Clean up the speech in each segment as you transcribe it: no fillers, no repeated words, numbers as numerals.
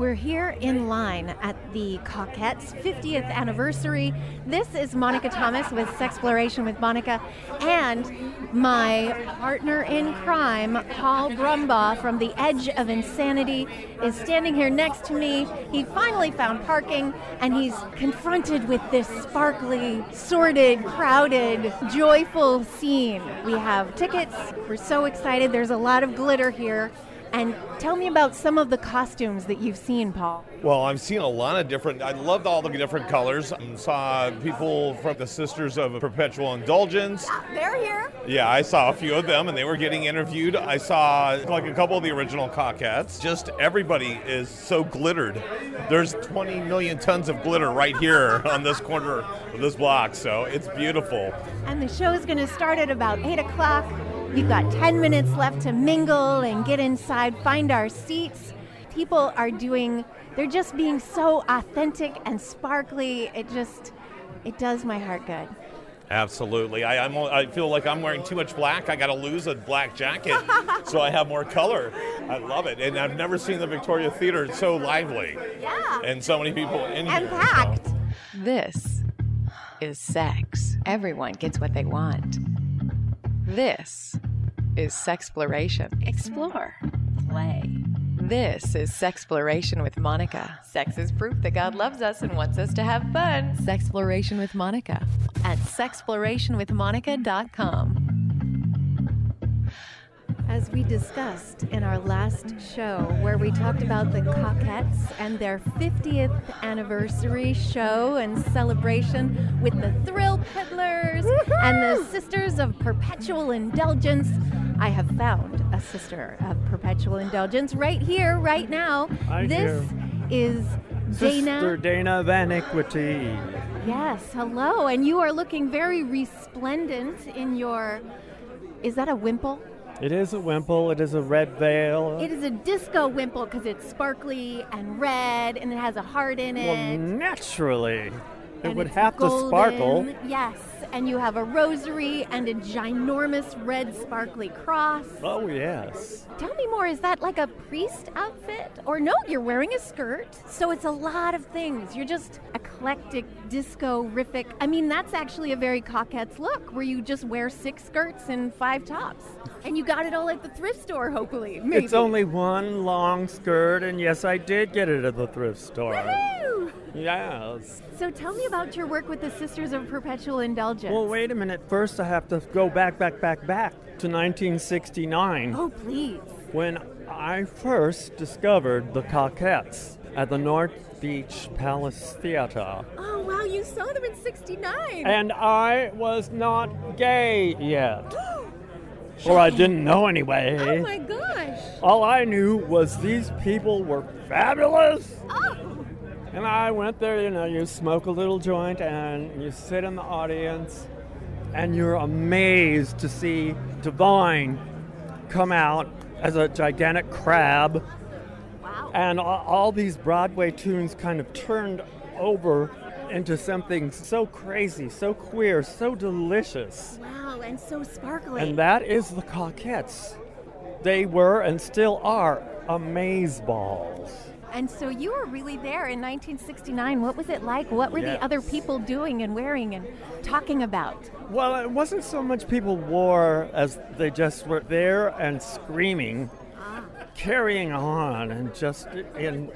We're here in line at the Cockettes' 50th anniversary. This is Monica Thomas with Sexploration with Monica, and my partner in crime, Paul Brumbaugh from The Edge of Insanity, is standing here next to me. He finally found parking, and he's confronted with this sparkly, sordid, crowded, joyful scene. We have tickets. We're so excited. There's a lot of glitter here. And tell me about some of the costumes that you've seen, Paul. Well, I've seen a lot of different, I loved all the different colors. I saw people from the Sisters of Perpetual Indulgence. They're here. Yeah, I saw a few of them and they were getting interviewed. I saw like a couple of the original Cockettes. Just everybody is so glittered. There's 20 million tons of glitter right here on this corner of this block, so it's beautiful. And the show is going to start at about 8 o'clock. You've got 10 minutes left to mingle and get inside, find our seats. People are doing, they're just being so authentic and sparkly. It does my heart good. Absolutely. I feel like I'm wearing too much black. I got to lose a black jacket so I have more color. I love it. And I've never seen the Victoria Theater. It's so lively. Yeah. And so many people in here. And packed. So. This is sex. Everyone gets what they want. This is Sexploration. Explore. Play. This is Sexploration with Monica. Sex is proof that God loves us and wants us to have fun. Sexploration with Monica at sexplorationwithmonica.com. As we discussed in our last show, where we talked about the Cockettes and their 50th anniversary show and celebration with the Thrill Peddlers, and the Sisters of Perpetual Indulgence. I have found a Sister of Perpetual Indulgence right here, right now. This is Sister Dana Van Iquity. Yes, hello. And you are looking very resplendent in your... Is that a wimple? It is a wimple. It is a red veil. It is a disco wimple because it's sparkly and red and it has a heart in it. Well, naturally. It would have golden to sparkle. Yes, and you have a rosary and a ginormous red sparkly cross. Oh, yes. Tell me more, is that like a priest outfit? Or no, you're wearing a skirt. So it's a lot of things. You're just eclectic, disco-rific. I mean, that's actually a very Cockettes look, where you just wear 6 skirts and 5 tops. And you got it all at the thrift store, hopefully. Maybe. It's only one long skirt, and yes, I did get it at the thrift store. Woo-hoo! Yes. So tell me about your work with the Sisters of Perpetual Indulgence. Well, wait a minute. First, I have to go back to 1969. Oh, please. When I first discovered the Cockettes at the North Beach Palace Theater. Oh, wow. You saw them in 69. And I was not gay yet. Or I didn't know anyway. Oh, my gosh. All I knew was these people were fabulous. Oh. And I went there, you know, you smoke a little joint and you sit in the audience and you're amazed to see Divine come out as a gigantic crab. Wow. And all these Broadway tunes kind of turned over into something so crazy, so queer, so delicious. Wow, and so sparkling. And that is the Cockettes. They were and still are amazeballs. And so you were really there in 1969. What was it like? What were the other people doing and wearing and talking about? Well, it wasn't so much people wore as they just were there and screaming, carrying on, and just in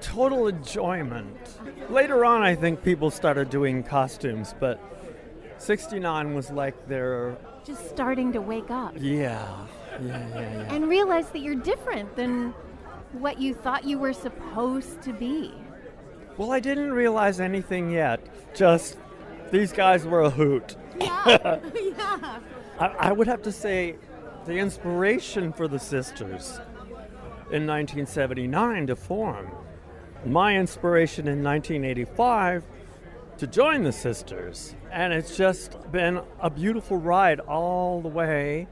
total enjoyment. Later on, I think people started doing costumes, but 69 was like their... Just starting to wake up. Yeah. And realize that you're different than... what you thought you were supposed to be. Well, I didn't realize anything yet. Just these guys were a hoot. Yeah, yeah. I would have to say the inspiration for the Sisters in 1979 to form, my inspiration in 1985 to join the Sisters. And it's just been a beautiful ride all the way.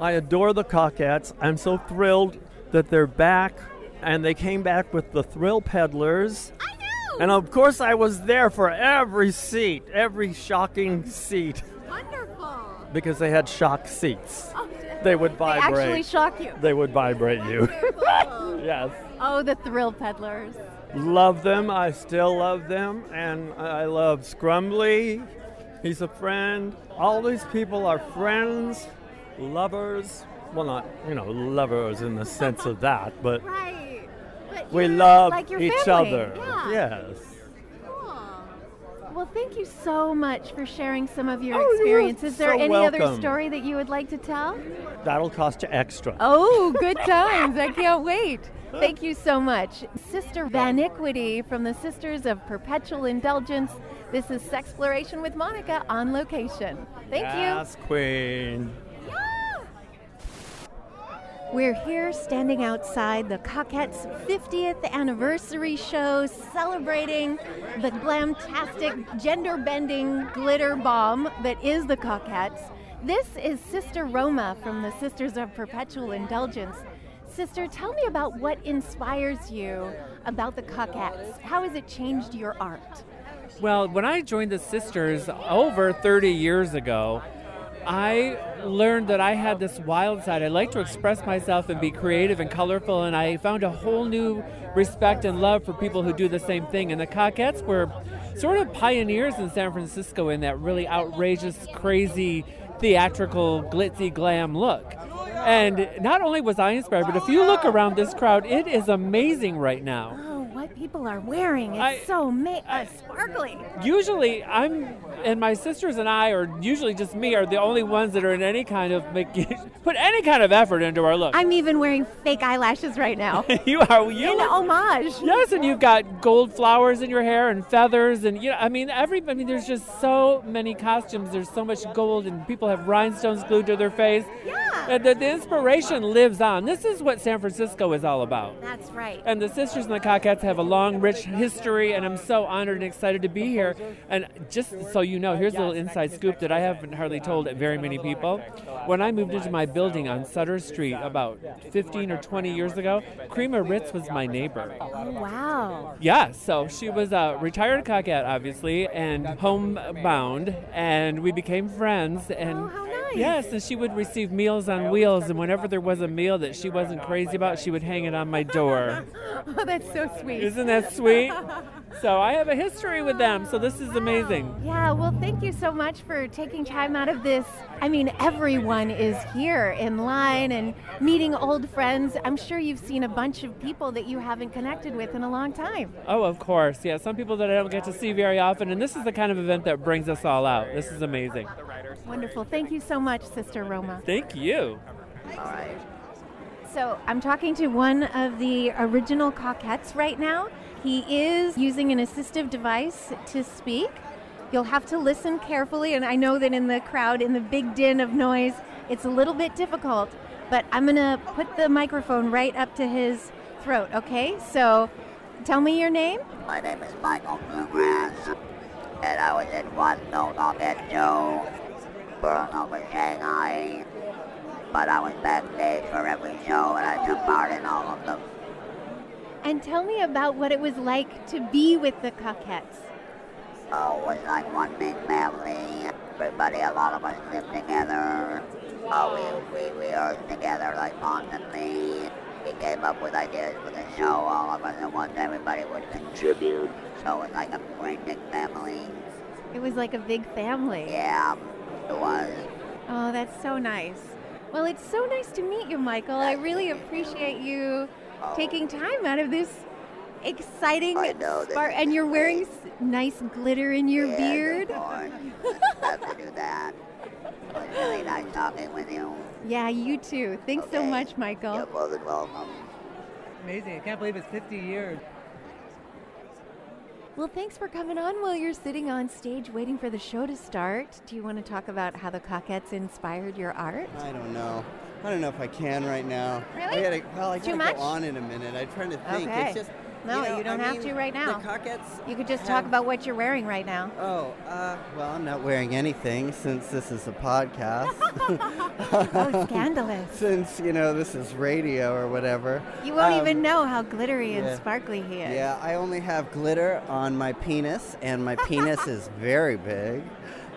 I adore the Cockettes. I'm so thrilled that they're back, and they came back with the Thrill Peddlers. I know! And of course I was there for every seat, every shocking seat. Wonderful! Because they had shock seats. Oh, they would vibrate. They actually shock you. They would vibrate you. Yes. Oh, the Thrill Peddlers. Love them. I still love them. And I love Scrumbly. He's a friend. All these people are friends, lovers. Well, not, you know, lovers in the sense of that, but right. But we love like each other. Yeah. Yes. Well, thank you so much for sharing some of your experience. Is there any other story that you would like to tell? That'll cost you extra. Oh, good times. I can't wait. Thank you so much. Sister Van Iquity from the Sisters of Perpetual Indulgence. This is Sexploration with Monica on location. Thank you. Yes, Queen. We're here standing outside the Cockettes' 50th anniversary show, celebrating the glamtastic, gender-bending glitter bomb that is the Cockettes. This is Sister Roma from the Sisters of Perpetual Indulgence. Sister, tell me about what inspires you about the Cockettes. How has it changed your art? Well, when I joined the Sisters over 30 years ago, I learned that I had this wild side. I like to express myself and be creative and colorful, and I found a whole new respect and love for people who do the same thing. And the Cockettes were sort of pioneers in San Francisco in that really outrageous, crazy, theatrical, glitzy glam look. And not only was I inspired, but if you look around this crowd, it is amazing right now. Oh, what people are wearing. It's sparkly. Usually I'm... And my sisters and I, or usually just me, are the only ones that are in any kind of put any kind of effort into our look. I'm even wearing fake eyelashes right now. You are. In homage. Yes, and you've got gold flowers in your hair and feathers, and there's just so many costumes. There's so much gold, and people have rhinestones glued to their face. Yeah. And the inspiration lives on. This is what San Francisco is all about. That's right. And the Sisters and the Cockettes have a long, rich history, and I'm so honored and excited to be here. And just so you know, here's a little inside scoop that I haven't hardly told very many people. When I moved into my building on Sutter Street about 15 or 20 years ago, Crema Ritz was my neighbor. Oh, wow. Yeah, so she was a retired Cockette, obviously, and homebound, and we became friends. And oh, how nice. Yes, and she would receive Meals on Wheels, and whenever there was a meal that she wasn't crazy about, she would hang it on my door. Oh, that's so sweet. Isn't that sweet? So I have a history with them, so this is amazing. Yeah, well, thank you so much for taking time out of this. I mean, everyone is here in line and meeting old friends. I'm sure you've seen a bunch of people that you haven't connected with in a long time. Oh, of course. Yeah, some people that I don't get to see very often, and this is the kind of event that brings us all out. This is amazing. Wonderful. Thank you so much, Sister Roma. Thank you. All right. So I'm talking to one of the original Cockettes right now. He is using an assistive device to speak. You'll have to listen carefully, and I know that in the crowd, in the big din of noise, it's a little bit difficult, but I'm going to put the microphone right up to his throat, okay? So tell me your name. My name is Michael Bluegrass, and I was in one no-cockette show, Burn Over Shanghai, but I was backstage for every show, and I took part in all of them. And tell me about what it was like to be with the Cockettes. Oh, it was like one big family. Everybody, a lot of us lived together. We worked together like constantly. We came up with ideas for the show, all of us at once. Everybody would contribute. So it was like a great big family. It was like a big family. Yeah, it was. Oh, that's so nice. Well, it's so nice to meet you, Michael. I really appreciate you taking time out of this exciting spark, and you're wearing nice glitter in your beard. I'd love to do that. It was really nice talking with you. Yeah, you too. Thanks so much, Michael. You're more than welcome. Amazing. I can't believe it's 50 years. Well, thanks for coming on while you're sitting on stage waiting for the show to start. Do you want to talk about how the Cockettes inspired your art? I don't know. I don't know if I can right now. Really? I gotta go on in a minute. I'm trying to think. Okay. It's just, you don't have to right now. The Cockettes. You could just talk about what you're wearing right now. Oh, well, I'm not wearing anything since this is a podcast. Oh, scandalous. Since, this is radio or whatever. You won't even know how glittery and sparkly he is. Yeah, I only have glitter on my penis, and my penis is very big.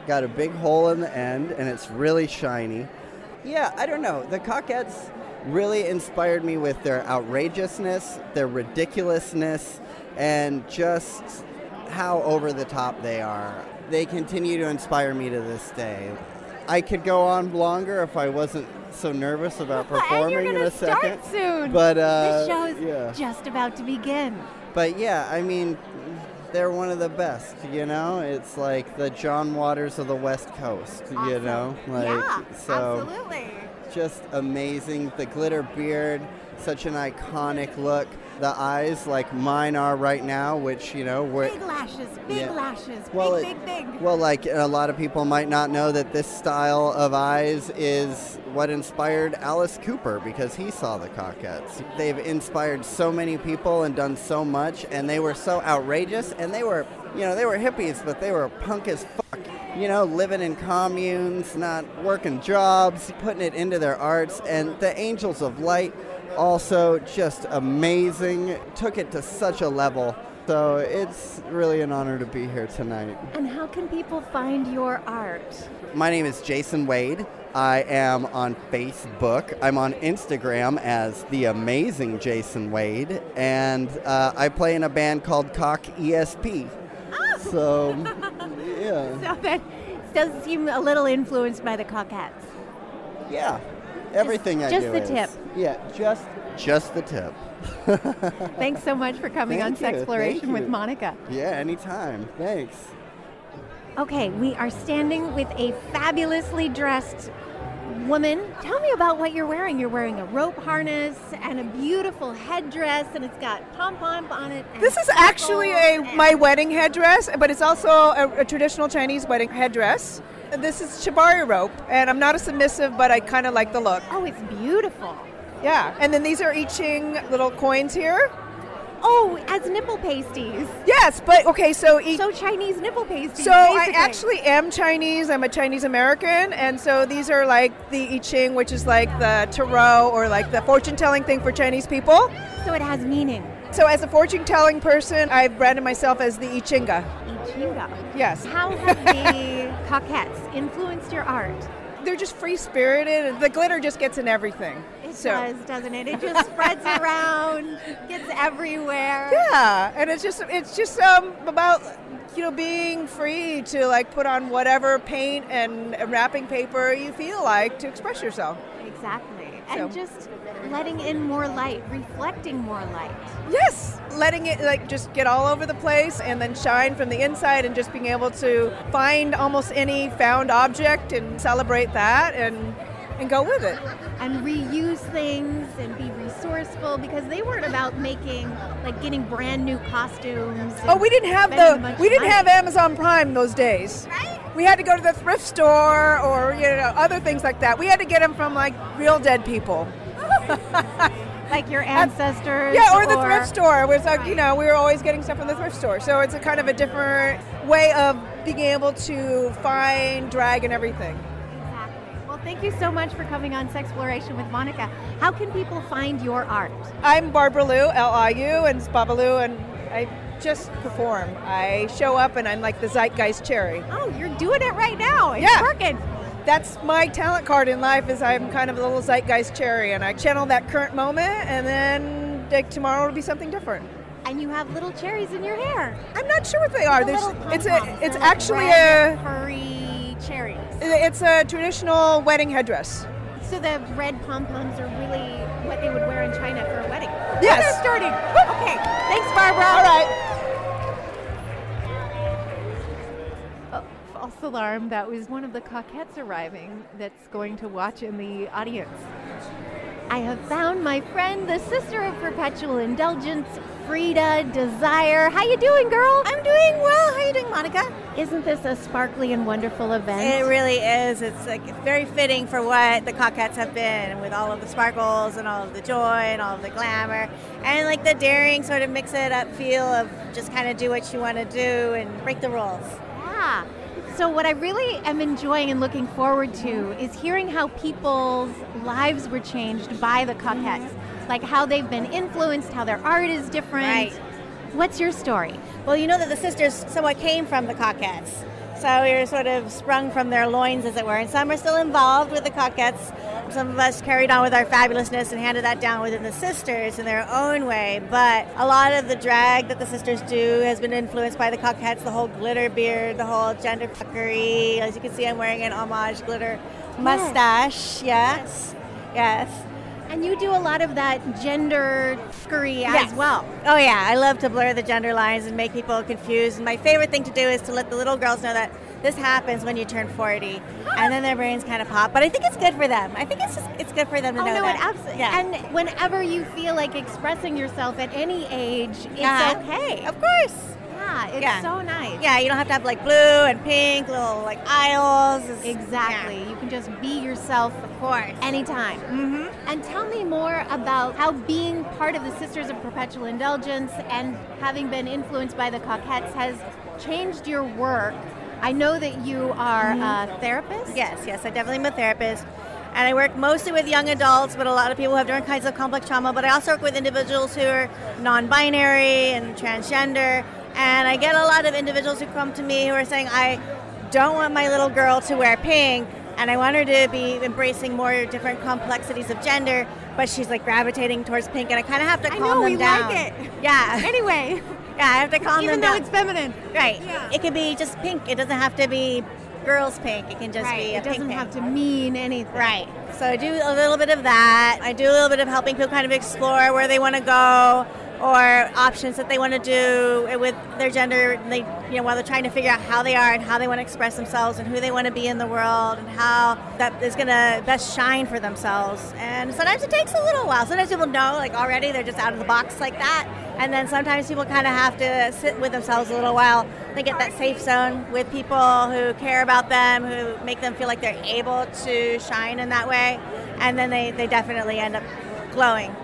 Got a big hole in the end, and it's really shiny. Yeah, I don't know. The Cockettes really inspired me with their outrageousness, their ridiculousness, and just how over the top they are. They continue to inspire me to this day. I could go on longer if I wasn't so nervous about performing in a second. Start soon. But the show's just about to begin. But yeah, I mean, they're one of the best, you know? It's like the John Waters of the West Coast, awesome. You know? Like, yeah, so absolutely. Just amazing. The glitter beard, such an iconic look. The eyes like mine are right now, which, you know, we're... Big lashes, big lashes, well, big. Well, like, a lot of people might not know that this style of eyes is what inspired Alice Cooper, because he saw the Cockettes. They've inspired so many people and done so much, and they were so outrageous, and they were, you know, they were hippies, but they were punk as fuck. You know, living in communes, not working jobs, putting it into their arts, and the Angels of Light... Also, just amazing. Took it to such a level. So it's really an honor to be here tonight. And how can people find your art? My name is Jason Wade. I am on Facebook. I'm on Instagram as The Amazing Jason Wade. And I play in a band called Cock ESP. Oh! So, yeah. So that does seem a little influenced by the Cockettes. Yeah. Everything I do is. Just the tip. Yeah, just the tip. Thanks so much for coming on Sexploration with Monica. Yeah, anytime. Thanks. Okay, we are standing with a fabulously dressed woman. Tell me about what you're wearing. You're wearing a rope harness and a beautiful headdress, and it's got pom-pom on it. This is actually my wedding headdress, but it's also a traditional Chinese wedding headdress. This is shibari rope, and I'm not a submissive, but I kind of like the look. Oh, it's beautiful. Yeah, and then these are I Ching little coins here. Oh, as nipple pasties. Yes, but okay, so Chinese nipple pasties. So basically. I actually am Chinese. I'm a Chinese American, and so these are like the I Ching, which is like the tarot or like the fortune-telling thing for Chinese people. So it has meaning. So as a fortune-telling person, I've branded myself as the I Chinga. I Chinga. Yes. How have the Cockettes influenced your art? They're just free-spirited. The glitter just gets in everything. It does, doesn't it? It just spreads around, gets everywhere. Yeah, and it's just about, you know, being free to like put on whatever paint and wrapping paper you feel like to express yourself. Exactly, and just letting in more light, reflecting more light. Yes, letting it like just get all over the place and then shine from the inside, and just being able to find almost any found object and celebrate that and go with it. And reuse things and be resourceful, because they weren't about making, like, getting brand new costumes. Oh, we didn't have Amazon Prime those days. Right? We had to go to the thrift store or, you know, other things like that. We had to get them from, like, real dead people. Like your ancestors. Yeah, or the thrift store. It was like, you know, we were always getting stuff from the thrift store. So it's a kind of a different way of being able to find drag and everything. Thank you so much for coming on Sexploration with Monica. How can people find your art? I'm Barbara Lou, L-I-U, and it's Baba Lou, and I just perform. I show up, and I'm like the zeitgeist cherry. Oh, you're doing it right now. It's working. That's my talent card in life, is I'm kind of a little zeitgeist cherry, and I channel that current moment, and then like, tomorrow will be something different. And you have little cherries in your hair. I'm not sure what they are. It's actually a... furry. Cherries. It's a traditional wedding headdress. So the red pom-poms are really what they would wear in China for a wedding. Yes. They're starting. Okay. Thanks, Barbara. All right. Oh, false alarm. That was one of the Cockettes arriving that's going to watch in the audience. I have found my friend, the Sister of Perpetual Indulgence, Frida Desire. How you doing, girl? I'm doing well. How you doing, Monica? Isn't this a sparkly and wonderful event? It really is. It's like very fitting for what the Cockettes have been, with all of the sparkles and all of the joy and all of the glamour, and like the daring sort of mix it up feel of just kind of do what you want to do and break the rules. Yeah. So what I really am enjoying and looking forward to is hearing how people's lives were changed by the Cockettes, like how they've been influenced, how their art is different. Right. What's your story? Well, you know that the sisters somewhat came from the Cockettes, so we were sort of sprung from their loins, as it were, and some are still involved with the Cockettes Some of us carried on with our fabulousness and handed that down within the sisters in their own way, but a lot of the drag that the sisters do has been influenced by the Cockettes, the whole glitter beard, the whole gender fuckery. As you can see, I'm wearing an homage glitter mustache. Yes. Yes. And you do a lot of that gender fuckery as well. Oh, yeah. I love to blur the gender lines and make people confused. And my favorite thing to do is to let the little girls know that this happens when you turn 40. And then their brains kind of pop. But I think it's good for them. I think it's good for them to know that. Oh, no, it absolutely. Yeah. And whenever you feel like expressing yourself at any age, it's okay. Of course. Yeah, it's so nice. Yeah, you don't have to have like blue and pink, little like aisles. Exactly. Yeah. You can just be yourself, of course, anytime. Mm-hmm. And tell me more about how being part of the Sisters of Perpetual Indulgence and having been influenced by the Cockettes has changed your work. I know that you are a therapist. Yes, I definitely am a therapist. And I work mostly with young adults, but a lot of people who have different kinds of complex trauma. But I also work with individuals who are non-binary and transgender. And I get a lot of individuals who come to me who are saying, I don't want my little girl to wear pink, and I want her to be embracing more different complexities of gender, but she's like gravitating towards pink, and I kind of have to calm them down. I know, we like it. Yeah. Anyway. Yeah, I have to calm them down. Even though it's feminine. Right. Yeah. It can be just pink. It doesn't have to be girls pink. It can just be a pink. It doesn't have to mean anything. Right. So I do a little bit of that. I do a little bit of helping people kind of explore where they want to go, or options that they want to do with their gender, they, while they're trying to figure out how they are and how they want to express themselves and who they want to be in the world and how that is going to best shine for themselves. And sometimes it takes a little while. Sometimes people know, like, already they're just out of the box like that. And then sometimes people kind of have to sit with themselves a little while. They get that safe zone with people who care about them, who make them feel like they're able to shine in that way. And then they definitely end up glowing.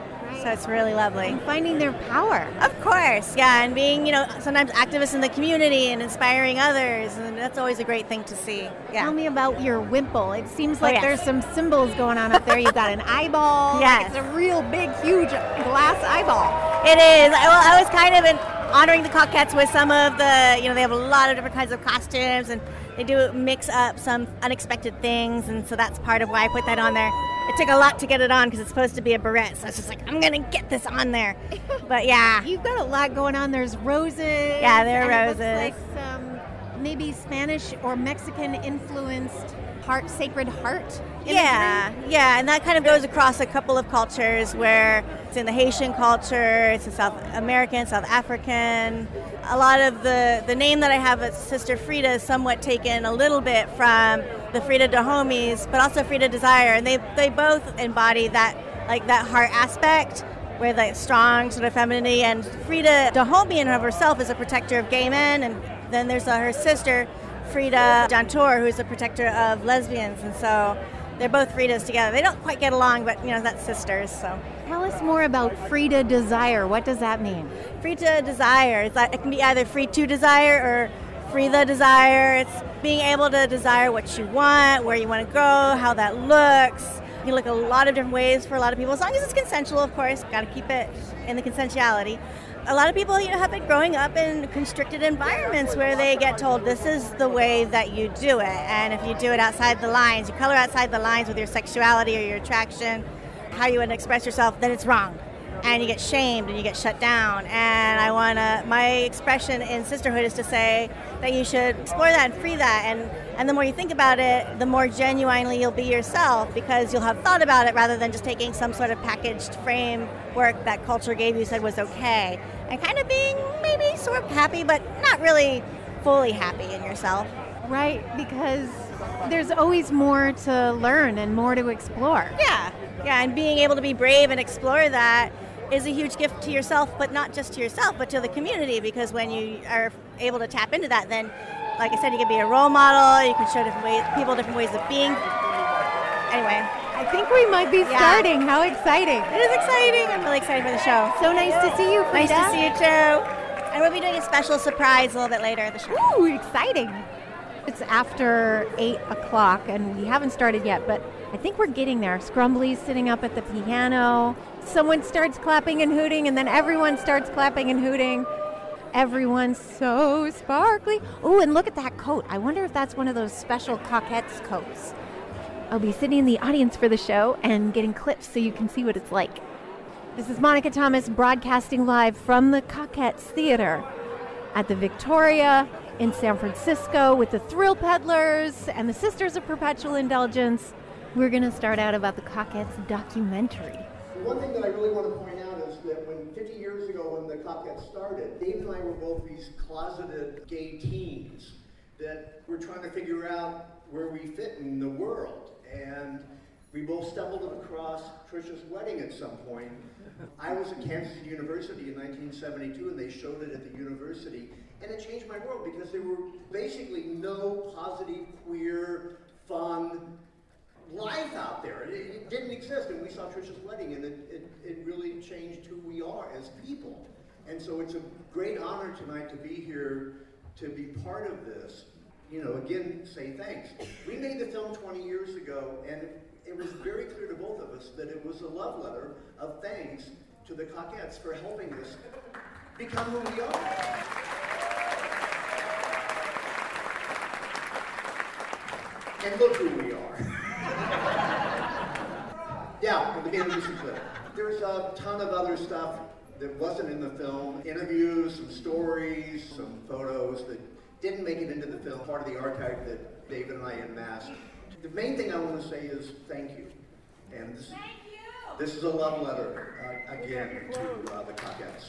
So it's really lovely. And finding their power. Of course, yeah, and being, sometimes activists in the community and inspiring others, and that's always a great thing to see. Yeah. Tell me about your wimple. It seems like there's some symbols going on up there. You've got an eyeball. Yes. It's a real big, huge glass eyeball. It is. Well, I was kind of honoring the Cockettes with some of the, they have a lot of different kinds of costumes, and they do mix up some unexpected things, and so that's part of why I put that on there. It took a lot to get it on because it's supposed to be a barrette, so I was just like, I'm going to get this on there. But yeah. You've got a lot going on. There's roses. Yeah, there are roses. It looks like some maybe Spanish or Mexican-influenced Sacred Heart imagery. Yeah, and that kind of goes across a couple of cultures where it's in the Haitian culture, it's in South American, South African. A lot of the name that I have as Sister Frida is somewhat taken a little bit from the Frida Dahomeys, but also Frida Desire, and they both embody that, like, that heart aspect with like strong sort of femininity. And Frida Dahomey in and of herself is a protector of gay men, and then there's her sister Frida Dantor, who's a protector of lesbians, and so they're both Fridas together. They don't quite get along, but that's sisters. So tell us more about Frida Desire. What does that mean? Frida Desire. It can be either free to desire or Frida Desire. It's being able to desire what you want, where you want to go, how that looks. You can look a lot of different ways for a lot of people, as long as it's consensual, of course. Got to keep it in the consensuality. A lot of people, have been growing up in constricted environments where they get told this is the way that you do it. And if you do it outside the lines, you color outside the lines with your sexuality or your attraction, how you want to express yourself, then it's wrong. And you get shamed and you get shut down. And my expression in sisterhood is to say that you should explore that and free that. And the more you think about it, the more genuinely you'll be yourself, because you'll have thought about it rather than just taking some sort of packaged framework that culture gave you, said was okay. And kind of being maybe sort of happy, but not really fully happy in yourself. Right, because there's always more to learn and more to explore. Yeah, and being able to be brave and explore that is a huge gift to yourself, but not just to yourself, but to the community, because when you are able to tap into that, then, like I said, you can be a role model, you can show people different ways of being. Anyway. I think we might be starting. How exciting. It is exciting. I'm really excited for the show. So nice to see you, Frida. Nice to see you, too. And we'll be doing a special surprise a little bit later at the show. Ooh, exciting. It's after 8 o'clock, and we haven't started yet, but I think we're getting there. Scrumbly's sitting up at the piano. Someone starts clapping and hooting, and then everyone starts clapping and hooting. Everyone's so sparkly. Oh, and look at that coat. I wonder if that's one of those special Cockettes coats. I'll be sitting in the audience for the show and getting clips so you can see what it's like. This is Monica Thomas broadcasting live from the Cockettes Theater at the Victoria in San Francisco with the Thrill Peddlers and the Sisters of Perpetual Indulgence. We're going to start out about the Cockettes documentary. One thing that I really want to point out is that when 50 years ago when the Cockettes started, Dave and I were both these closeted gay teens that were trying to figure out where we fit in the world. And we both stumbled across Trisha's Wedding at some point. I was at Kansas City University in 1972, and they showed it at the university. And it changed my world because there were basically no positive, queer, fun life out there. It didn't exist. And we saw Trisha's Wedding, and it really changed who we are as people. And so it's a great honor tonight to be here, to be part of this. You know, again, say thanks. We made the film 20 years ago, and it was very clear to both of us that it was a love letter of thanks to the Cockettes for helping us become who we are. And look who we are. Yeah, the band music clip. There's a ton of other stuff that wasn't in the film. Interviews, some stories, some photos that didn't make it into the film, part of the archive that David and I amassed. The main thing I want to say is thank you. And this, this is a love letter, again, to the Cockettes.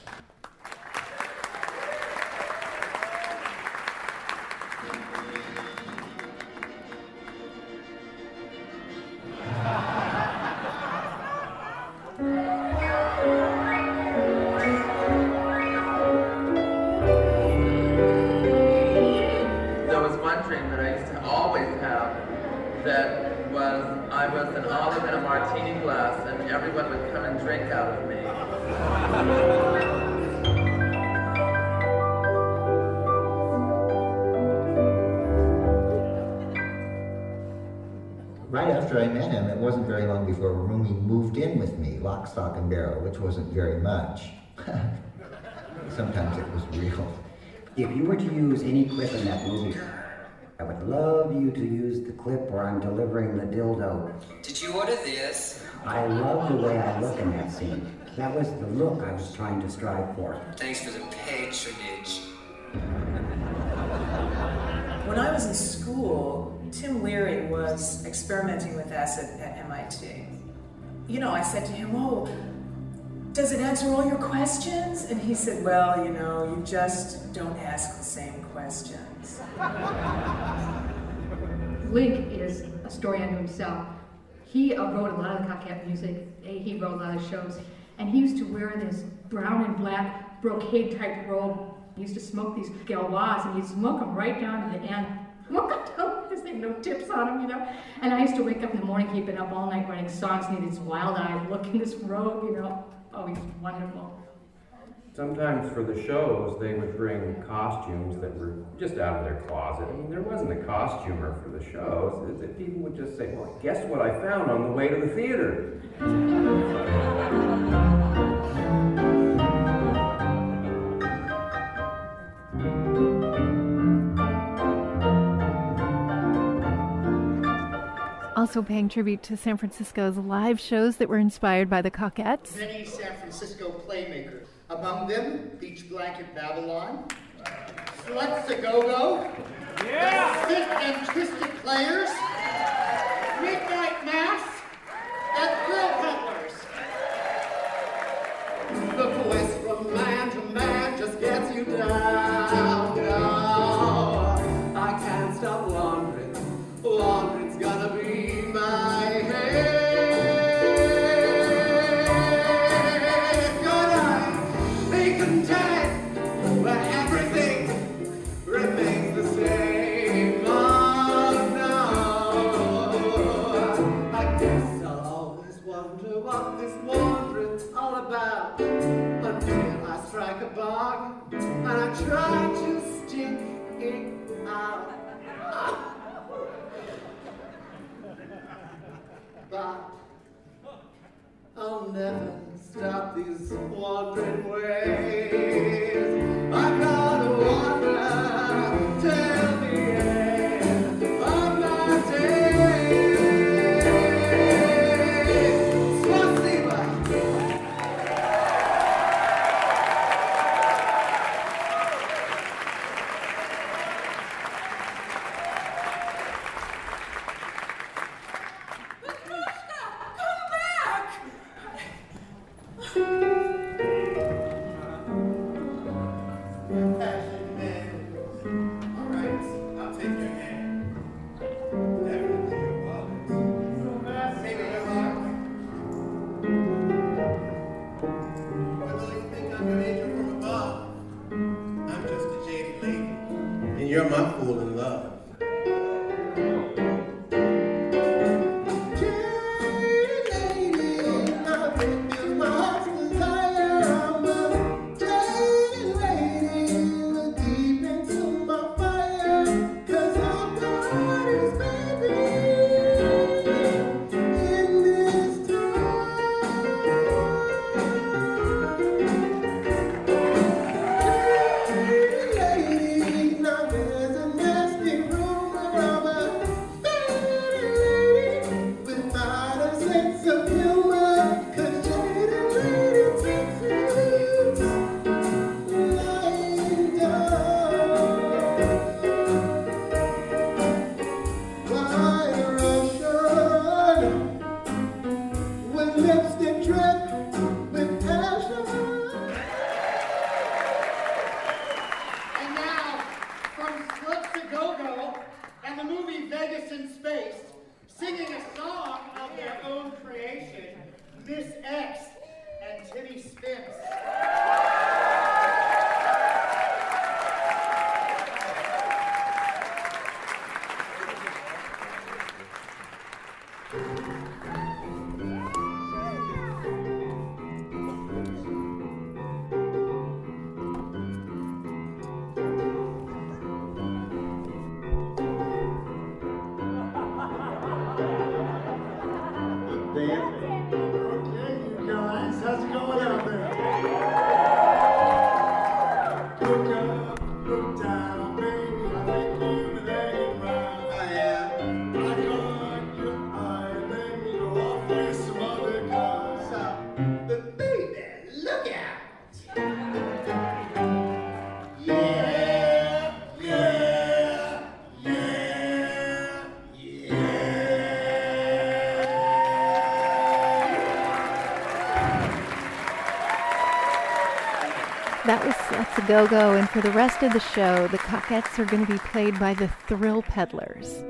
Stock and barrel, which wasn't very much. Sometimes it was real. If you were to use any clip in that movie, I would love you to use the clip where I'm delivering the dildo. Did you order this? I love the way I look in that scene. That was the look I was trying to strive for. Thanks for the patronage. When I was in school, Tim Leary was experimenting with acid at MIT. You know, I said to him, oh, does it answer all your questions? And he said, well, you know, you just don't ask the same questions. Link is a story unto himself. He wrote a lot of the Cockette music. He wrote a lot of shows. And he used to wear this brown and black brocade-type robe. He used to smoke these galois, and he'd smoke them right down to the end. They had no tips on him, you know. And I used to wake up in the morning, he'd been up all night writing songs, and he had this wild-eyed look in this robe, you know. Oh, he's wonderful. Sometimes for the shows, they would bring costumes that were just out of their closet. I mean, there wasn't a costumer for the shows. That people would just say, well, guess what I found on the way to the theater? Also paying tribute to San Francisco's live shows that were inspired by the Cockettes. Many San Francisco playmakers. Among them, Beach Blanket Babylon, Sluts a Go-Go, Sit and Twisted Players, Midnight Mass, and Grill Huntlers. The voice from man to man just gets you down, down. I can't stop wandering, wandering. Gonna be my head. Gonna be content where everything remains the same. Oh no, I guess I'll always wonder what this wandering's all about, until I strike a bargain and I try to stick it out. But I'll never stop these wandering ways. I'm gonna wander till the end of my day. You're my fool in love. That was Let's Go-Go, and for the rest of the show, the Cockettes are going to be played by the Thrill Peddlers.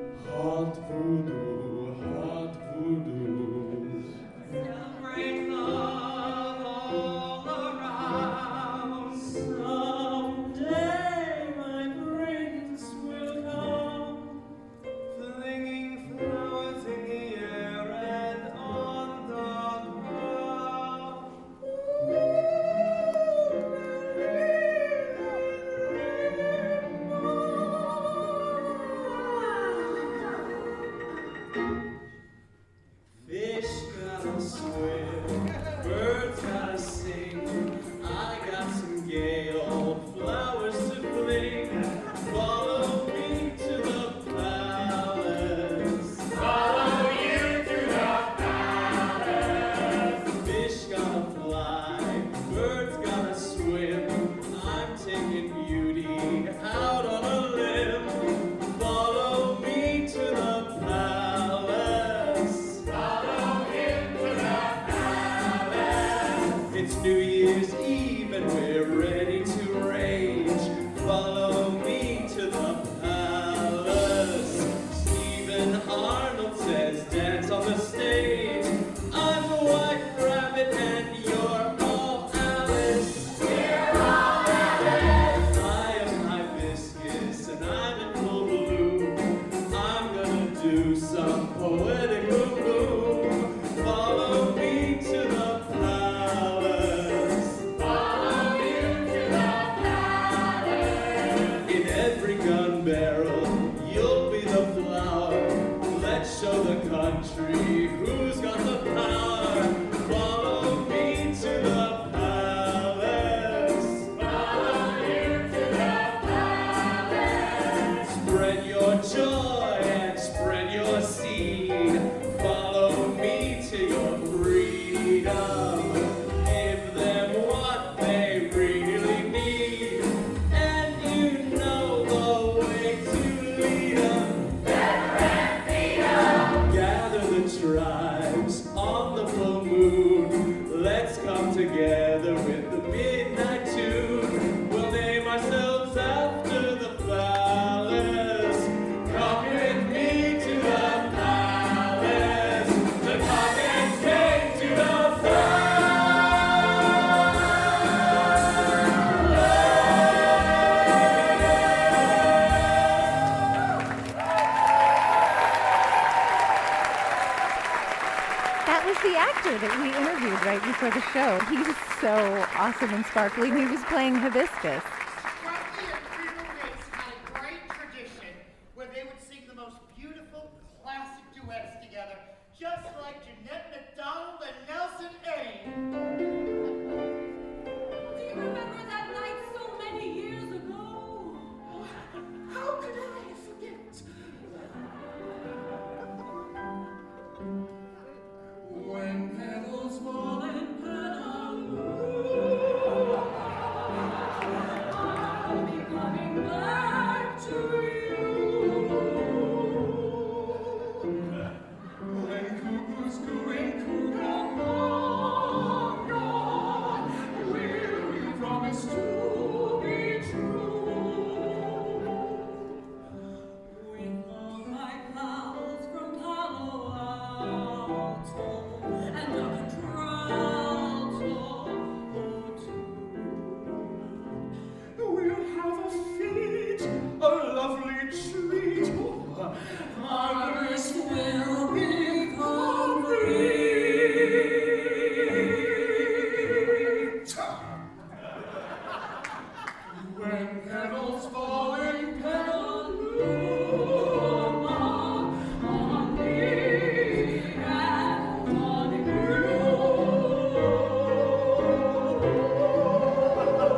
right before the show. He's so awesome and sparkling. He was playing Hibiscus. Strictly at Crema Ritz had a great tradition where they would sing the most beautiful classic duets together, just like Jeanette MacDonald and Nelson A. Do you remember that night so many years ago? How could I forget? When petals fall and petal blue, I'll be coming back to you. When cuckoos coo and cuckoo call, will you promise to be true? With all my flowers from Palo Alto. Harvest will be complete. When petals fall in Petaluma, on me and on you.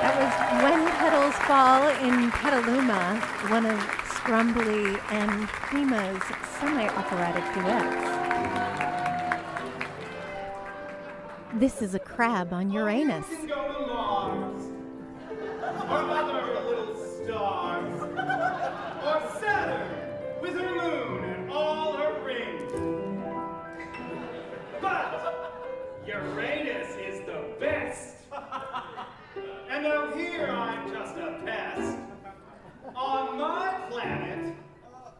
That was When Petals Fall in Petaluma, one of Scrumbly and Crema's semi-operatic duets. This is a crab on Uranus. You can go to Mars, or Mother Little Stars, or Saturn with her moon and all her rings. But Uranus is the best. And out here I'm just a pest. On my planet,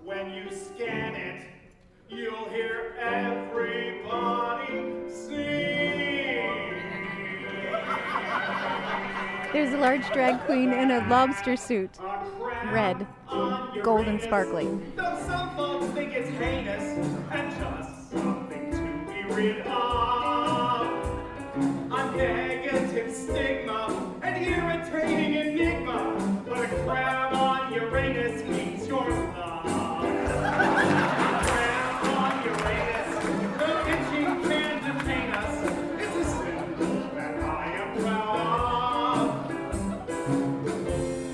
when you scan it, you'll hear everybody sing. There's a large drag queen in a lobster suit, red, gold and sparkling. Though some folks think it's heinous and just something to be rid of, a negative stigma, an irritating enigma, but a crab on Uranus means your love. A crab on Uranus, no itching can defame us. It's a sin that I am proud of.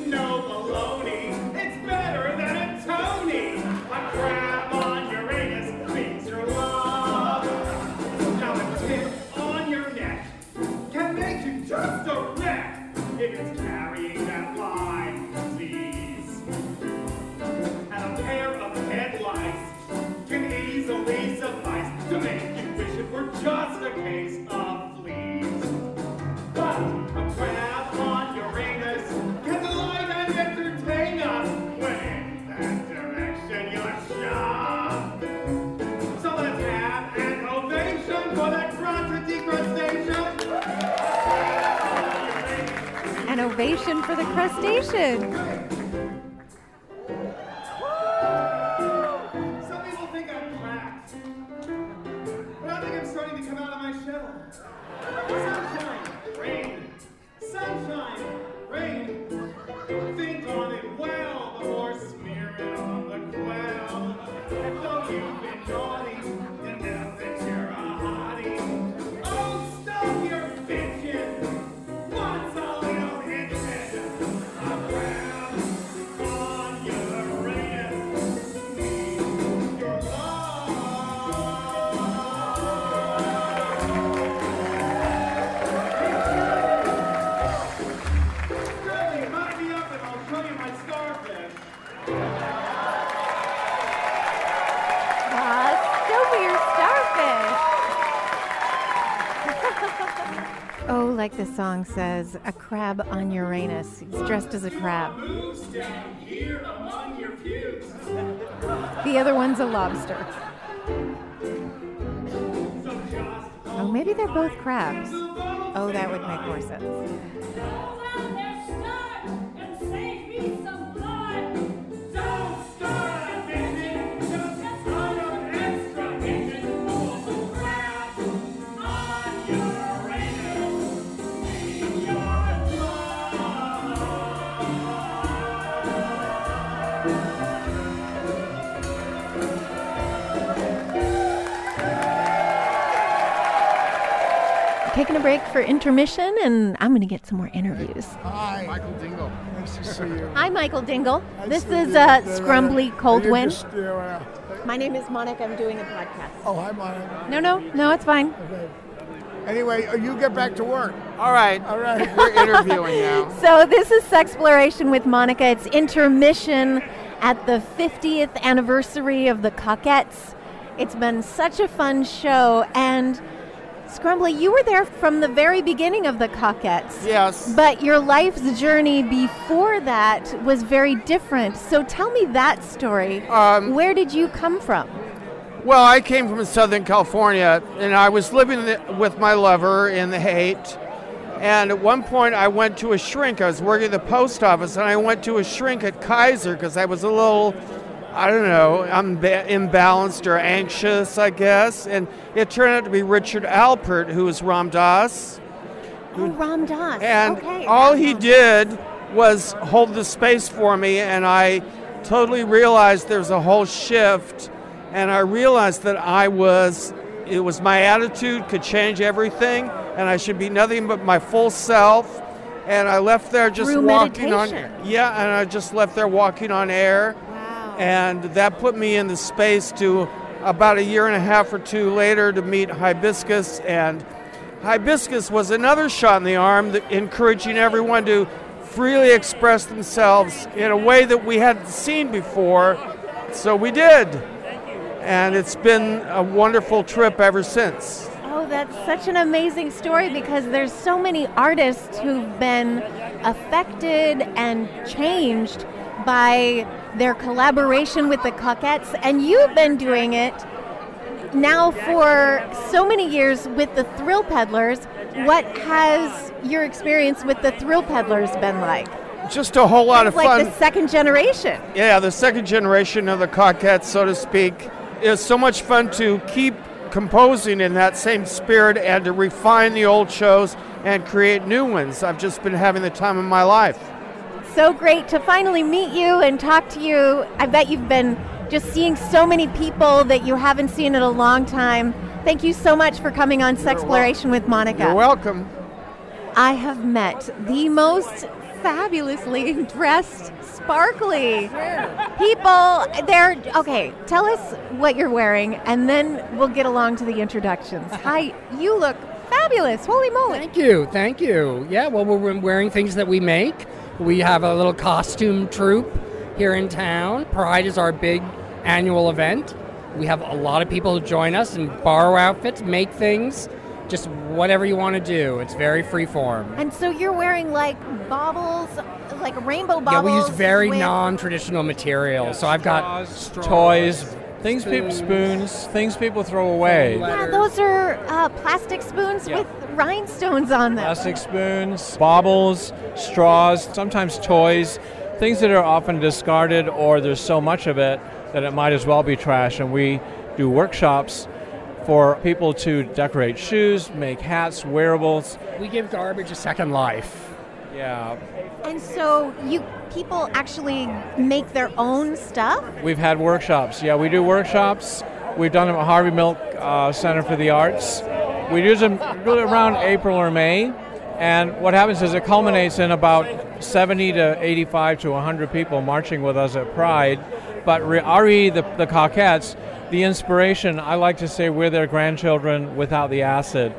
No baloney, it's better than a Tony. A crab on Uranus means your love. Now a tip on your neck can make you just a wreck. If it's carrying that line, please. And a pair of headlights can easily suffice to make you wish it were just a case of fleas. But a crab on Uranus can delight and entertain us when in that direction you're shoved. So let's have an ovation for that crotchety crustacean. An ovation for the crustacean. Some people think I'm cracked, but I think I'm starting to come out of my shell. Sunshine, rain, sunshine, rain. Think on it well before smearing on the quail. And though you've been naughty, like the song says, a crab on Uranus. He's dressed as a crab. The other one's a lobster. Oh, maybe they're both crabs. Oh, that would make more sense. taking a break for intermission, and I'm going to get some more interviews. Hi, Michael Dingle. Nice to see you. Hi, Michael Dingle. Nice this is Scrumbly Coldwind. My name is Monica. I'm doing a podcast. Oh, hi, Monica. No, it's fine. Okay. Anyway, you get back to work. All right. We're interviewing now. So this is Sexploration with Monica. It's intermission at the 50th anniversary of the Cockettes. It's been such a fun show. And Scrumbly, you were there from the very beginning of the Cockettes. Yes. But your life's journey before that was very different. So tell me that story. Where did you come from? Well, I came from Southern California, and I was living with my lover in the Haight. And at one point, I went to a shrink. I was working at the post office, and I went to a shrink at Kaiser because I was a little, I don't know, imbalanced or anxious, I guess. And it turned out to be Richard Alpert, who was Ram Dass. Oh, Ram Dass. And okay. All he did was hold the space for me, and I totally realized there was a whole shift. And I realized that it was my attitude could change everything, and I should be nothing but my full self. And I left there just walking on air. Wow. And that put me in the space to about a year and a half or two later to meet Hibiscus. And Hibiscus was another shot in the arm, that encouraging everyone to freely express themselves in a way that we hadn't seen before. So we did. And it's been a wonderful trip ever since. Oh, that's such an amazing story, because there's so many artists who've been affected and changed by their collaboration with the Cockettes, and you've been doing it now for so many years with the Thrill Peddlers. What has your experience with the Thrill Peddlers been like? Just a whole lot of fun. Like the second generation. Yeah, the second generation of the Cockettes, so to speak. It's so much fun to keep composing in that same spirit and to refine the old shows and create new ones. I've just been having the time of my life. So great to finally meet you and talk to you. I bet you've been just seeing so many people that you haven't seen in a long time. Thank you so much for coming on Sexploration with Monica. You're welcome. I have met the most fabulously dressed, sparkly people. Okay, tell us what you're wearing, and then we'll get along to the introductions. Hi, you look fabulous. Holy moly. Thank you. Yeah, well, we're wearing things that we make. We have a little costume troupe here in town. Pride is our big annual event. We have a lot of people who join us and borrow outfits, make things. Just whatever you want to do. It's very free form. And so you're wearing like baubles, like rainbow baubles. Yeah, we use very non-traditional materials. Yeah, so I've got straws, toys, spoons, things people throw away. Yeah, those are plastic spoons with rhinestones on them. Plastic spoons, baubles, straws, sometimes toys, things that are often discarded, or there's so much of it that it might as well be trash. And we do workshops for people to decorate shoes, make hats, wearables. We give garbage a second life. Yeah. And so people actually make their own stuff? We've had workshops. Yeah, we do workshops. We've done them at Harvey Milk Center for the Arts. We do them really around April or May. And what happens is it culminates in about 70 to 85 to 100 people marching with us at Pride. But RE, the Cockettes, the inspiration, I like to say we're their grandchildren without the acid.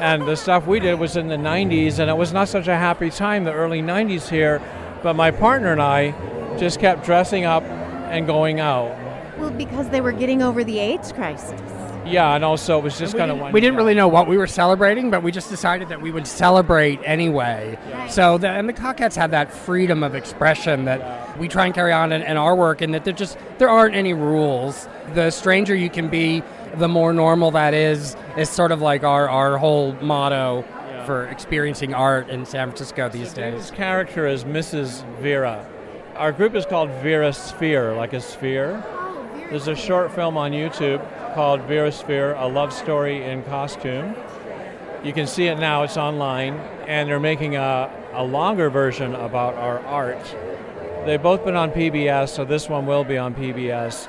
And the stuff we did was in the 90s, and it was not such a happy time, the early 90s here, but my partner and I just kept dressing up and going out. Well, because they were getting over the AIDS crisis. Yeah, and also it was just kind of one. We didn't really know what we were celebrating, but we just decided that we would celebrate anyway. Yeah. So, the Cockettes had that freedom of expression that we try and carry on in our work, and that there aren't any rules. The stranger you can be, the more normal that is sort of like our whole motto for experiencing art in San Francisco these days. This character is Mrs. Vera. Our group is called Vérosphère, like a sphere. There's a short film on YouTube called Vérosphère, A Love Story in Costume. You can see it now, it's online, and they're making a longer version about our art. They've both been on PBS, so this one will be on PBS.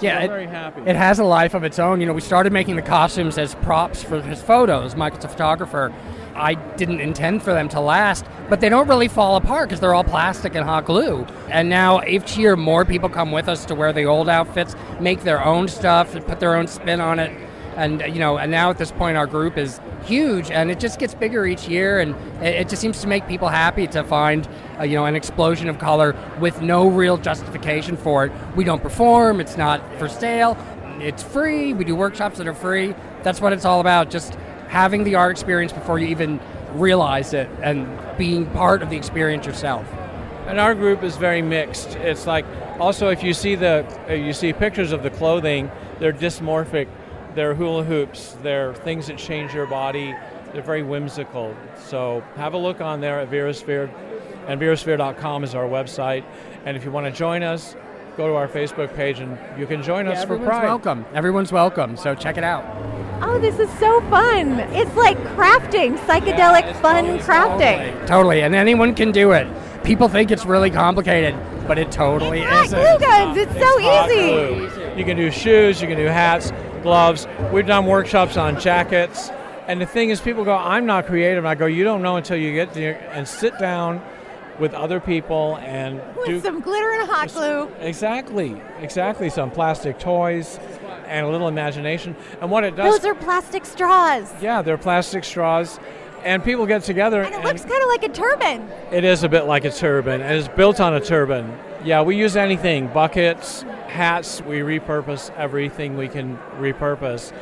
Yeah, I'm very happy. It has a life of its own. You know, we started making the costumes as props for his photos. Michael's a photographer. I didn't intend for them to last, but they don't really fall apart because they're all plastic and hot glue. And now each year more people come with us to wear the old outfits, make their own stuff, put their own spin on it. And, you know, and now at this point our group is huge, and it just gets bigger each year, and it just seems to make people happy to find, you know, an explosion of color with no real justification for it. We don't perform, it's not for sale, it's free, we do workshops that are free. That's what it's all about, just having the art experience before you even realize it and being part of the experience yourself. And our group is very mixed. It's like, also if you see you see pictures of the clothing, they're dysmorphic. They're hula hoops, they're things that change your body, they're very whimsical. So have a look on there at Vérosphère, and Vérosphère.com is our website. And if you want to join us, go to our Facebook page and you can join us for Pride. Everyone's welcome, so check it out. Oh, this is so fun. It's like crafting, psychedelic fun crafting. Totally, and anyone can do it. People think it's really complicated, but it totally isn't. It's hot glue guns, it's so easy. Glue. You can do shoes, you can do hats, gloves. We've done workshops on jackets, and the thing is people go, I'm not creative, and I go, you don't know until you get there and sit down with other people and do some glitter and hot glue. Exactly, some plastic toys and a little imagination. And what it does, those are plastic straws. Yeah, they're plastic straws, and people get together, and it looks kind of like a turban. It is a bit like a turban, and it's built on a turban. Yeah, we use anything, buckets, hats, we repurpose everything we can repurpose.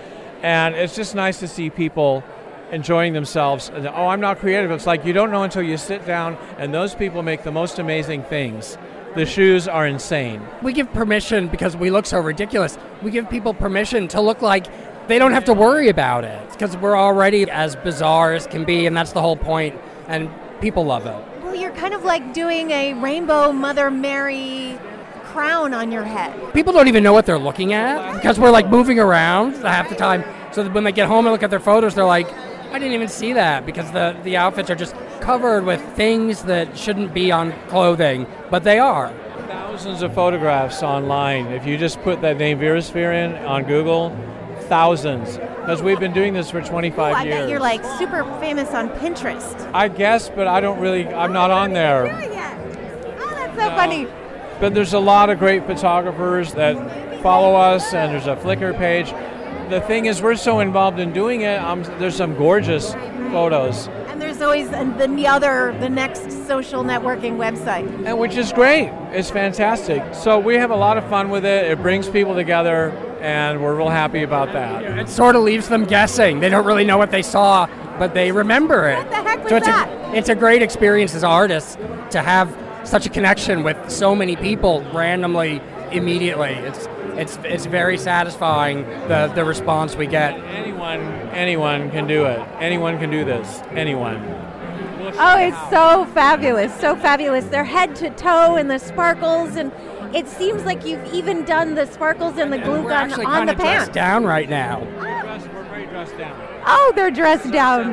And it's just nice to see people enjoying themselves. And, oh, I'm not creative. It's like you don't know until you sit down, and those people make the most amazing things. The shoes are insane. We give permission, because we look so ridiculous, we give people permission to look like they don't have to worry about it, because we're already as bizarre as can be, and that's the whole point, and people love it. Well, you're kind of like doing a rainbow Mother Mary crown on your head. People don't even know what they're looking at, because we're like moving around half the time, so that when they get home and look at their photos, they're like, I didn't even see that, because the outfits are just covered with things that shouldn't be on clothing, but they are. Thousands of photographs online. If you just put that name Vérosphère in on Google, thousands, because we've been doing this for 25 years. I bet you're like super famous on Pinterest. I guess, but I don't really, I'm not on there. Oh, that's so funny. But there's a lot of great photographers that follow us, and there's a Flickr page. The thing is, we're so involved in doing it, there's some gorgeous photos. And there's always the next social networking website. And which is great. It's fantastic. So we have a lot of fun with it. It brings people together, and we're real happy about that. It sort of leaves them guessing. They don't really know what they saw, but they remember it. What the heck was that? It's a great experience as artists to have such a connection with so many people randomly, immediately. It's very satisfying, the response we get. Anyone can do it. Anyone can do this. Anyone. Oh, it's so fabulous, so fabulous. They're head to toe in the sparkles, and it seems like you've even done the sparkles and the glue gun on the pants. We're actually dressed down right now. We're very dressed down. Oh, they're dressed down.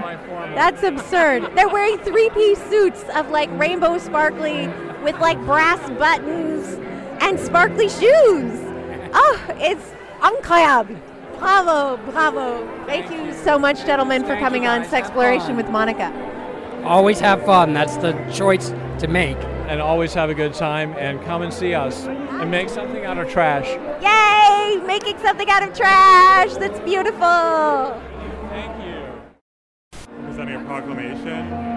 That's absurd. They're wearing three-piece suits of like rainbow sparkly with like brass buttons and sparkly shoes. Oh, it's incroyable. Bravo. Thank you so much, gentlemen, for coming on Sexploration with Monica. Always have fun. That's the choice to make. And always have a good time, and come and see us and make something out of trash. Yay! Making something out of trash. That's beautiful. Thank you. Is that your proclamation?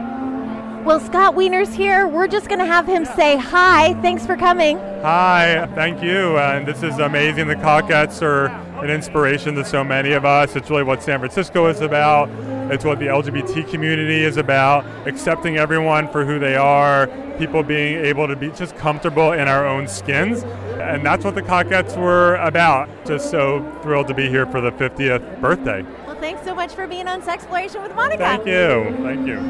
Well, Scott Wiener's here. We're just going to have him say hi. Thanks for coming. Hi. Thank you. And this is amazing. The Cockettes are an inspiration to so many of us. It's really what San Francisco is about. It's what the LGBT community is about, accepting everyone for who they are, people being able to be just comfortable in our own skins. And that's what the Cockettes were about. Just so thrilled to be here for the 50th birthday. Well, thanks so much for being on Sexploration with Monica. Thank you.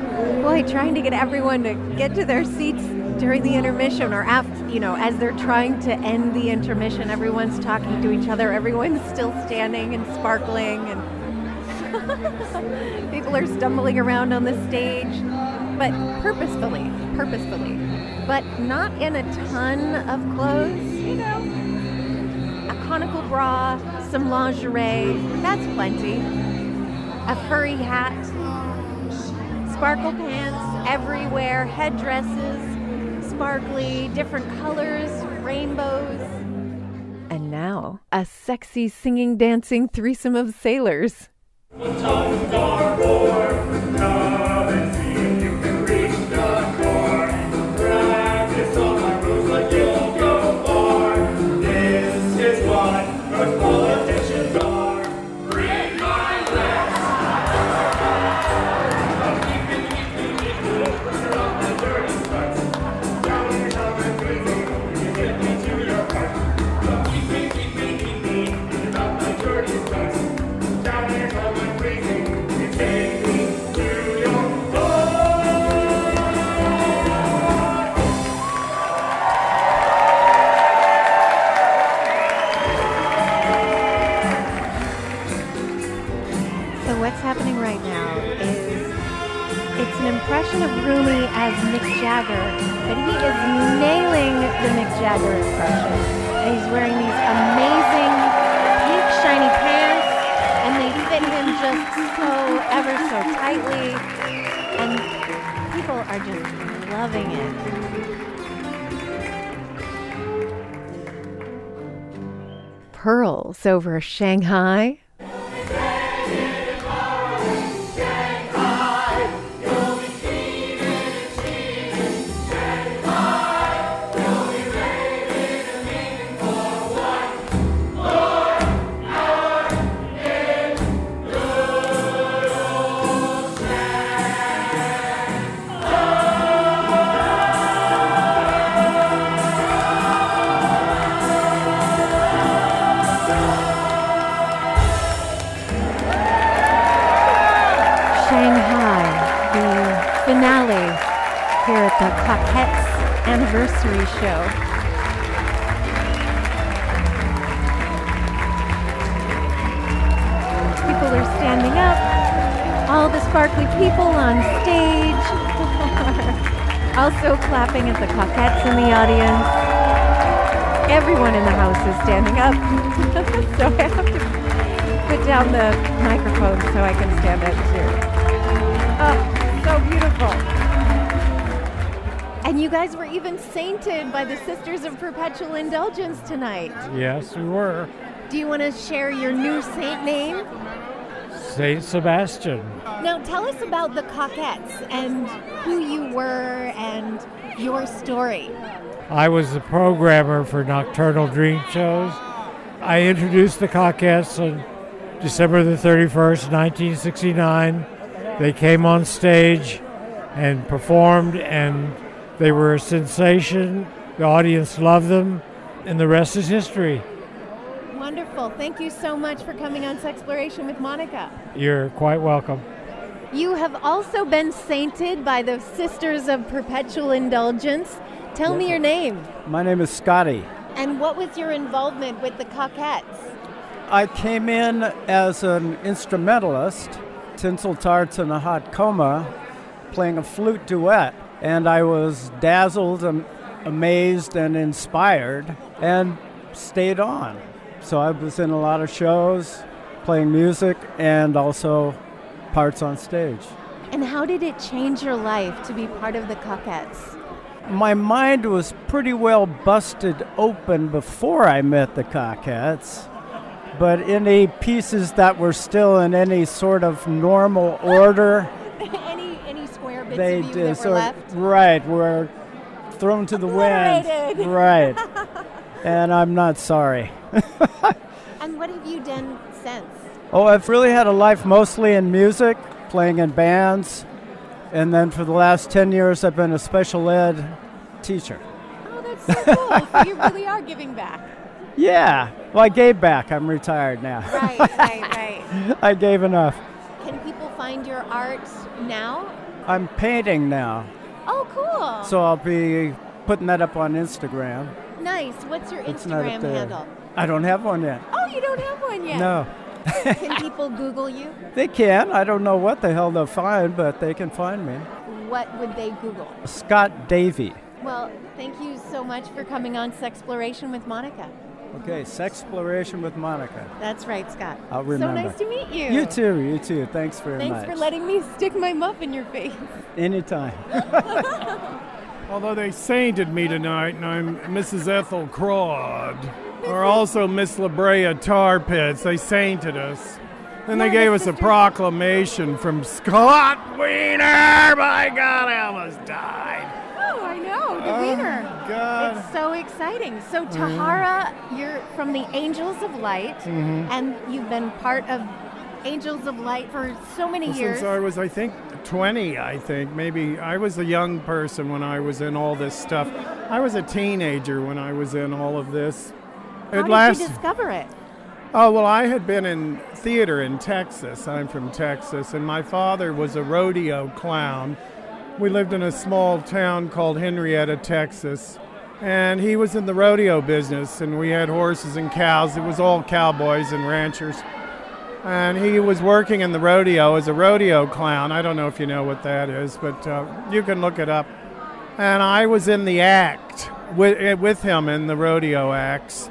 Boy, trying to get everyone to get to their seats during the intermission, or after, you know, as they're trying to end the intermission, everyone's talking to each other, everyone's still standing and sparkling, and people are stumbling around on the stage, but purposefully, but not in a ton of clothes, you know. conical bra, some lingerie, that's plenty. A furry hat, sparkle pants everywhere, headdresses, sparkly, different colors, rainbows. And now, a sexy singing, dancing threesome of sailors. Of Rumi as Mick Jagger, but he is nailing the Mick Jagger impression. And he's wearing these amazing pink shiny pants, and they fit him just so ever so tightly, and people are just loving it. Pearls over Shanghai. The Cockettes anniversary show. People are standing up. All the sparkly people on stage are also clapping at the Cockettes in the audience. Everyone in the house is standing up. So I have to put down the microphone so I can stand up too. Oh, so beautiful. And you guys were even sainted by the Sisters of Perpetual Indulgence tonight. Yes, we were. Do you want to share your new saint name? Saint Sebastian. Now tell us about the Cockettes and who you were and your story. I was the programmer for Nocturnal Dream Shows. I introduced the Cockettes on December the 31st, 1969. They came on stage and performed, and they were a sensation, the audience loved them, and the rest is history. Wonderful. Thank you so much for coming on Sexploration with Monica. You're quite welcome. You have also been sainted by the Sisters of Perpetual Indulgence. Tell me your name. My name is Scotty. And what was your involvement with the Cockettes? I came in as an instrumentalist, tinsel tarts in a hot coma, playing a flute duet. And I was dazzled and amazed and inspired and stayed on. So I was in a lot of shows, playing music and also parts on stage. And how did it change your life to be part of the Cockettes? My mind was pretty well busted open before I met the Cockettes, but any pieces that were still in any sort of normal order, they did, so left. Right, we're thrown to the wind. Right. And I'm not sorry. And what have you done since? Oh, I've really had a life mostly in music, playing in bands, and then for the last 10 years I've been a special ed teacher. Oh, that's so cool. So you really are giving back. Yeah. Well, I gave back. I'm retired now. Right. I gave enough. Can people find your art now? I'm painting now. Oh, cool. So I'll be putting that up on Instagram. Nice. What's your Instagram handle? I don't have one yet. Oh, you don't have one yet? No. Can people Google you? They can. I don't know what the hell they'll find, but they can find me. What would they Google? Scott Davey. Well, thank you so much for coming on Sexploration with Monica. Okay, Sexploration with Monica. That's right, Scott. I'll remember. So nice to meet you. You too, you too. Thanks very much. Thanks for letting me stick my muff in your face. Anytime. Although they sainted me tonight, and I'm Mrs. Ethel Crawd, or also Miss La Brea Tar Pits. They sainted us. Then they gave us a proclamation from Scott Wiener. My God, I almost died. Oh, I know, the Wiener. God. It's so exciting. So, Tahara, you're from the Angels of Light, and you've been part of Angels of Light for so many years. Since I was, I think, 20, I think. Maybe I was a young person when I was in all this stuff. I was a teenager when I was in all of this. How did you discover it? Oh, well, I had been in theater in Texas. I'm from Texas, and my father was a rodeo clown. We lived in a small town called Henrietta, Texas, and he was in the rodeo business, and we had horses and cows. It was all cowboys and ranchers. And he was working in the rodeo as a rodeo clown. I don't know if you know what that is, but you can look it up. And I was in the act with him in the rodeo acts.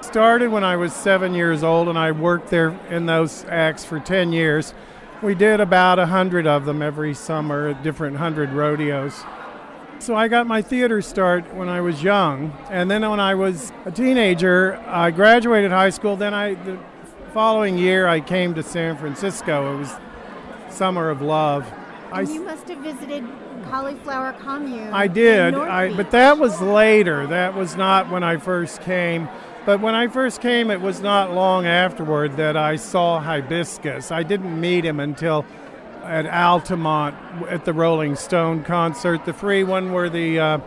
Started when I was 7 years old, and I worked there in those acts for 10 years. We did about 100 of them every summer at different 100 rodeos. So I got my theater start when I was young, and then when I was a teenager, I graduated high school. Then the following year, I came to San Francisco. It was Summer of Love. You must have visited Cauliflower Commune. I did, but that was later. That was not when I first came. But when I first came, it was not long afterward that I saw Hibiscus. I didn't meet him until at Altamont at the Rolling Stone concert, the free one where the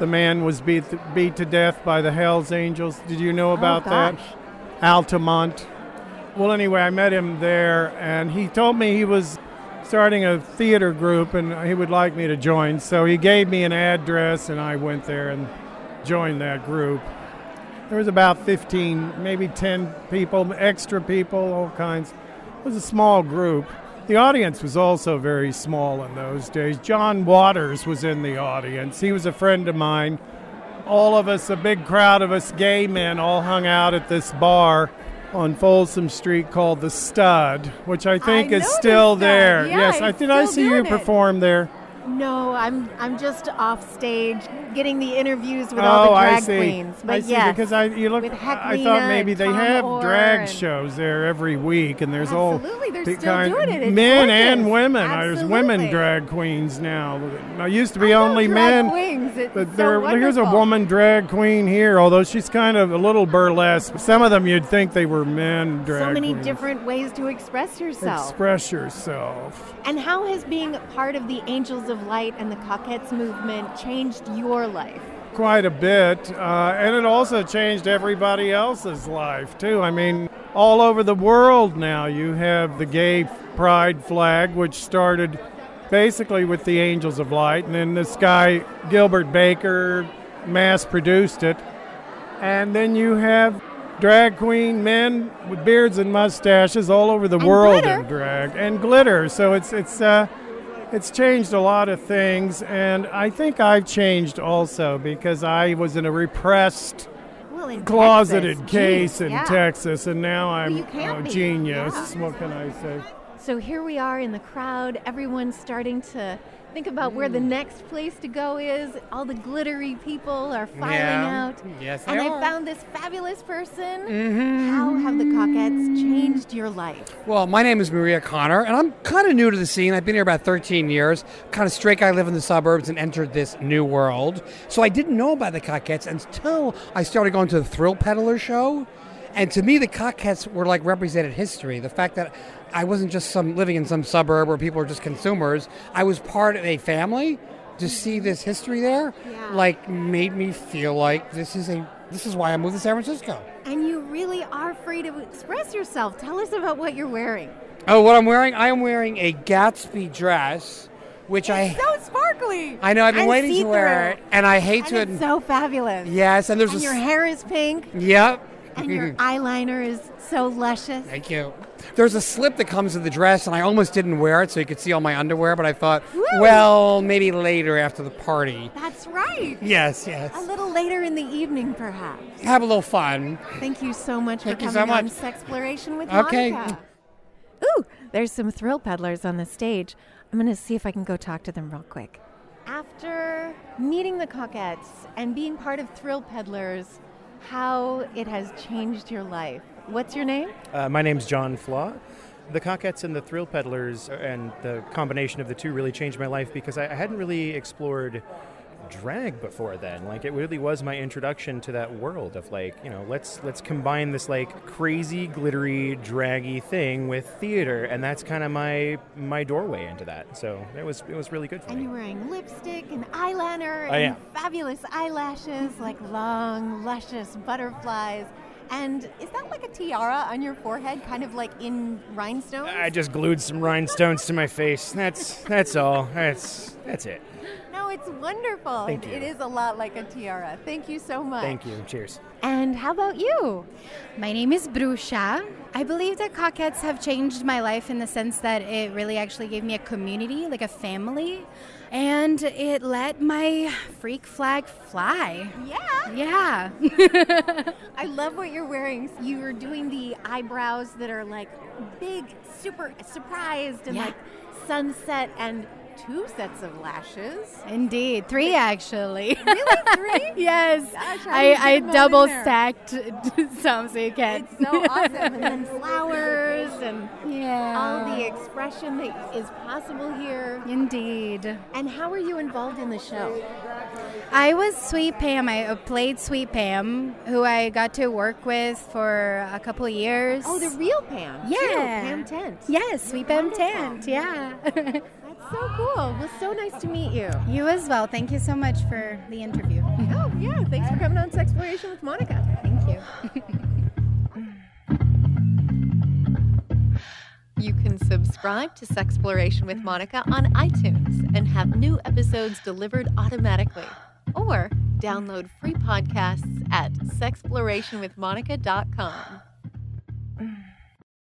man was beat to death by the Hells Angels. Did you know about that? Altamont. Well, anyway, I met him there, and he told me he was starting a theater group, and he would like me to join. So he gave me an address, and I went there and joined that group. There was about 15, maybe 10 people, extra people, all kinds. It was a small group. The audience was also very small in those days. John Waters was in the audience. He was a friend of mine. All of us, a big crowd of us gay men, all hung out at this bar on Folsom Street called The Stud, which I think is still there. Yeah, yes, did I see you perform there? No, I'm just off stage getting the interviews with all the drag queens. But yes, because I thought maybe they have drag shows there every week, and there's they're still doing it. It's men gorgeous. And women. Absolutely. There's women drag queens now. I used to be only men. Queens. It's but there, so here's a woman drag queen here, although she's kind of a little burlesque. Some of them you'd think they were men drag queens. So many different ways to express yourself. And how has being part of the Angels of Light and the Cockettes movement changed your life? Quite a bit, and it also changed everybody else's life too. I mean, all over the world now you have the gay pride flag, which started basically with the Angels of Light, and then this guy Gilbert Baker mass produced it. And then you have drag queen men with beards and mustaches all over the world in drag and glitter. So it's changed a lot of things, and I think I've changed also because I was in a repressed, closeted case in Texas, and now I'm a genius. Yeah. What can I say? So here we are in the crowd. Everyone's starting to think about where the next place to go is. All the glittery people are filing out. Yes, and I found this fabulous person. How have the Cockettes changed your life? Well, my name is Maria Connor, and I'm kind of new to the scene. I've been here about 13 years. Kind of straight guy, live in the suburbs, and entered this new world. So I didn't know about the Cockettes until I started going to the Thrill Peddlers show. And to me, the Cockettes were like represented history. The fact that I wasn't just living in some suburb where people are just consumers. I was part of a family. To see this history there, like, made me feel like this is why I moved to San Francisco. And you really are free to express yourself. Tell us about what you're wearing. Oh, what I'm wearing? I am wearing a Gatsby dress. It's so sparkly. I know, I've been waiting to wear it. And I hate to... it's so fabulous. Yes, and your hair is pink. Yep. And your eyeliner is so luscious. Thank you. There's a slip that comes with the dress, and I almost didn't wear it so you could see all my underwear, but I thought, really? Well, maybe later after the party. That's right. Yes. A little later in the evening, perhaps. Have a little fun. Thank you so much for coming on Sexploration with Monica. Okay. Ooh, there's some Thrill Peddlers on the stage. I'm going to see if I can go talk to them real quick. After meeting the Cockettes and being part of Thrill Peddlers, how it has changed your life. What's your name? My name's John Flaw. The Cockettes and the Thrill Peddlers and the combination of the two really changed my life because I hadn't really explored drag before then. Like, it really was my introduction to that world of, like, you know, let's combine this, like, crazy, glittery, draggy thing with theater, and that's kind of my doorway into that. So it was really good for me. And you're wearing lipstick and eyeliner and fabulous eyelashes, like long, luscious butterflies. And is that like a tiara on your forehead, kind of like in rhinestones? I just glued some rhinestones to my face. That's all. That's it. No, it's wonderful. Thank you. It is a lot like a tiara. Thank you so much. Thank you. Cheers. And how about you? My name is Brusha. I believe that Cockettes have changed my life in the sense that it really actually gave me a community, like a family. And it let my freak flag fly. Yeah. Yeah. I love what you're wearing. You're doing the eyebrows that are like big, super surprised and like sunset, and 2 sets of lashes. Indeed. 3 actually. Really? 3? Yes. Gosh, I double stacked some so you can. It's so awesome. And then flowers and all the expression that is possible here. Indeed. And how were you involved in the show? I was Sweet Pam. I played Sweet Pam, who I got to work with for a couple of years. Oh, the real Pam. Yeah. Too. Pam Tent. Yes, Sweet Pam Tent. Yeah. So cool. Well, so nice to meet you. You as well. Thank you so much for the interview. Oh, yeah. Thanks for coming on Sexploration with Monica. Thank you. You can subscribe to Sexploration with Monica on iTunes and have new episodes delivered automatically. Or download free podcasts at sexplorationwithmonica.com.